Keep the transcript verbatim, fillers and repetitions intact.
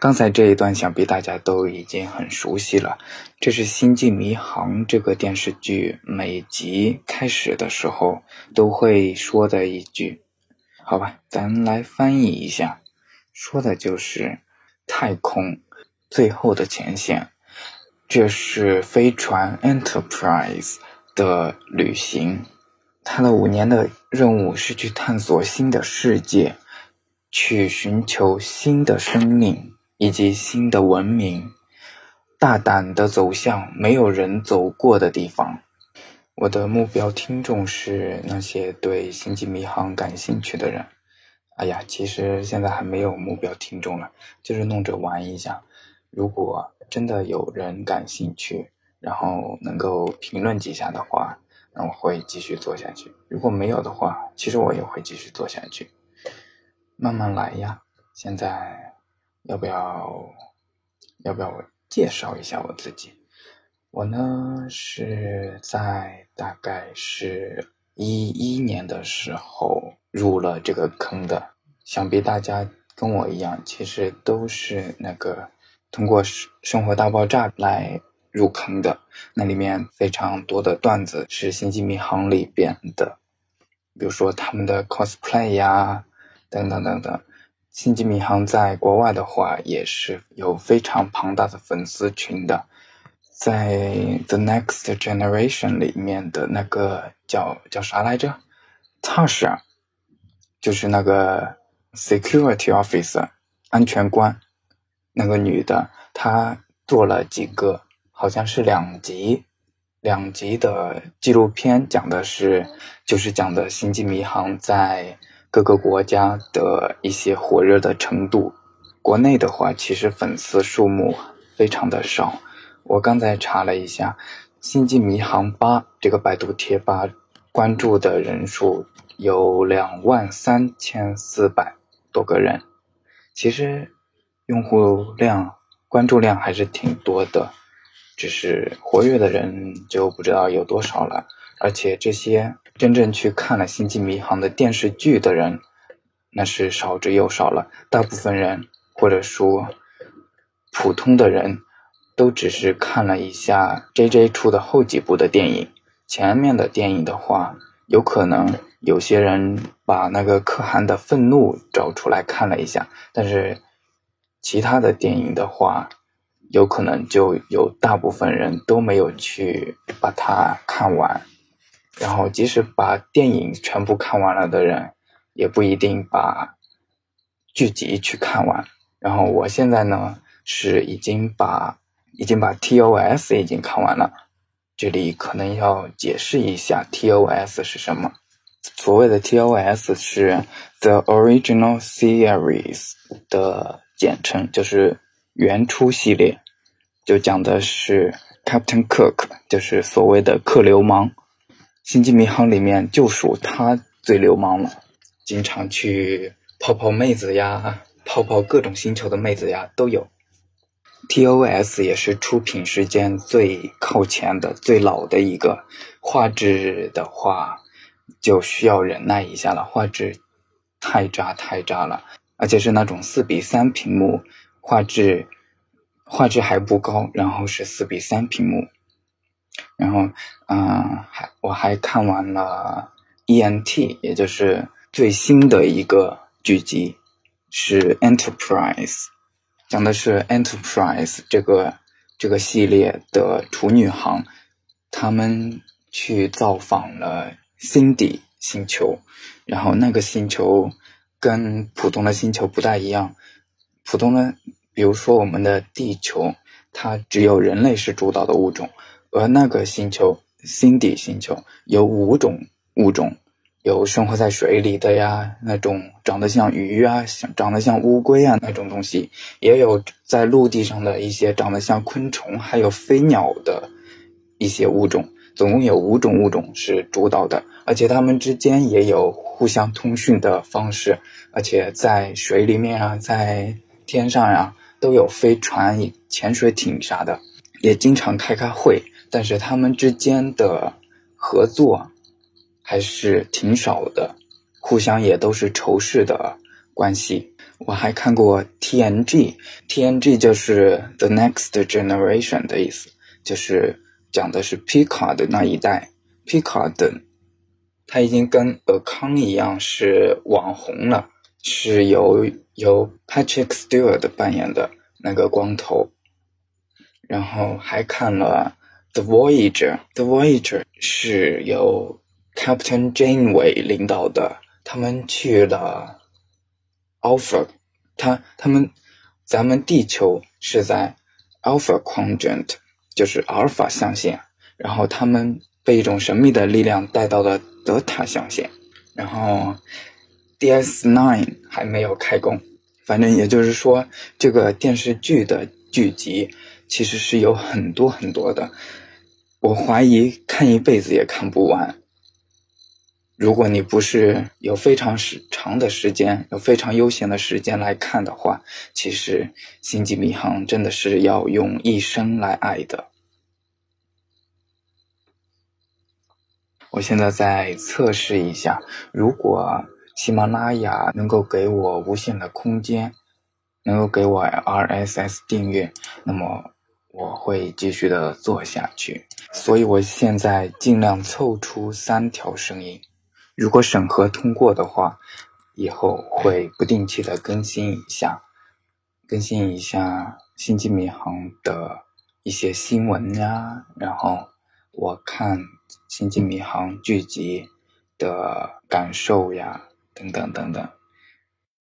刚才这一段想必大家都已经很熟悉了，这是《星际迷航》这个电视剧每集开始的时候都会说的一句，好吧，咱来翻译一下，说的就是太空最后的前线，这是飞船 Enterprise 的旅行，它的五年的任务是去探索新的世界，去寻求新的生命以及新的文明，大胆地走向没有人走过的地方。我的目标听众是那些对星际迷航感兴趣的人。哎呀，其实现在还没有目标听众了，就是弄着玩一下。如果真的有人感兴趣，然后能够评论几下的话，那我会继续做下去。如果没有的话，其实我也会继续做下去。慢慢来呀，现在。要不要要不要我介绍一下我自己？我呢是在大概是十一年的时候入了这个坑的，想必大家跟我一样，其实都是那个通过生活大爆炸来入坑的，那里面非常多的段子是星际迷航里边的，比如说他们的 cosplay 呀，等等等等。星际迷航在国外的话也是有非常庞大的粉丝群的，在 The Next Generation 里面的那个叫叫啥来着 Tasha 就是那个 Security Officer 安全官，那个女的，她做了几个好像是两集两集的纪录片，讲的是就是讲的星际迷航在各个国家的一些火热的程度。国内的话其实粉丝数目非常的少，我刚才查了一下星际迷航八这个百度贴吧关注的人数有两万三千四百多个人，其实用户量关注量还是挺多的，只是活跃的人就不知道有多少了。而且这些真正去看了《星际迷航》的电视剧的人，那是少之又少了。大部分人，或者说普通的人，都只是看了一下 J J 出的后几部的电影。前面的电影的话，有可能有些人把那个可汗的愤怒找出来看了一下，但是其他的电影的话，有可能就有大部分人都没有去把它看完。然后即使把电影全部看完了的人也不一定把剧集去看完。然后我现在呢是已经把已经把 T O S 已经看完了，这里可能要解释一下 T O S 是什么。所谓的 T O S 是 The Original Series 的简称，就是原初系列，就讲的是 Captain Cook 就是所谓的克流氓，星际迷航里面就属他最流氓了，经常去泡泡妹子呀，泡泡各种星球的妹子呀都有。 T O S 也是出品时间最靠前的最老的一个，画质的话就需要忍耐一下了，画质太渣太渣了，而且是那种四比三屏幕，画质画质还不高，然后是四比三屏幕。然后嗯，还我还看完了 E N T 也就是最新的一个剧集，是 Enterprise， 讲的是 Enterprise 这个这个系列的处女航，他们去造访了 Cindy 星球，然后那个星球跟普通的星球不大一样，普通的比如说我们的地球它只有人类是主导的物种，而那个星球 Cindy 星球有五种物种，有生活在水里的呀，那种长得像鱼啊长得像乌龟啊那种东西，也有在陆地上的一些长得像昆虫还有飞鸟的一些物种，总共有五种物种是主导的，而且它们之间也有互相通讯的方式，而且在水里面啊，在天上啊，都有飞船、潜水艇啥的，也经常开开会，但是它们之间的合作还是挺少的，互相也都是仇视的关系。我还看过 T N G，T N G 就是 The Next Generation 的意思，就是讲的是 Picard 的那一代。 Picard 他已经跟尔康一样是网红了，是由由 Patrick Stewart 扮演的那个光头。然后还看了 The Voyager， The Voyager 是由 Captain Janeway 领导的，他们去了 Alpha， 他他们咱们地球是在 Alpha Quadrant， 就是阿尔法象限，然后他们被一种神秘的力量带到了德塔象限，然后 D S 九 还没有开工。反正也就是说，这个电视剧的剧集其实是有很多很多的，我怀疑看一辈子也看不完。如果你不是有非常长的时间，有非常悠闲的时间来看的话，其实星际迷航真的是要用一生来爱的。我现在再测试一下，如果喜马拉雅能够给我无限的空间，能够给我 R S S 订阅，那么我会继续的做下去。所以我现在尽量凑出三条声音，如果审核通过的话，以后会不定期的更新一下，更新一下星际迷航的一些新闻呀，然后我看星际迷航剧集的感受呀，等等等等。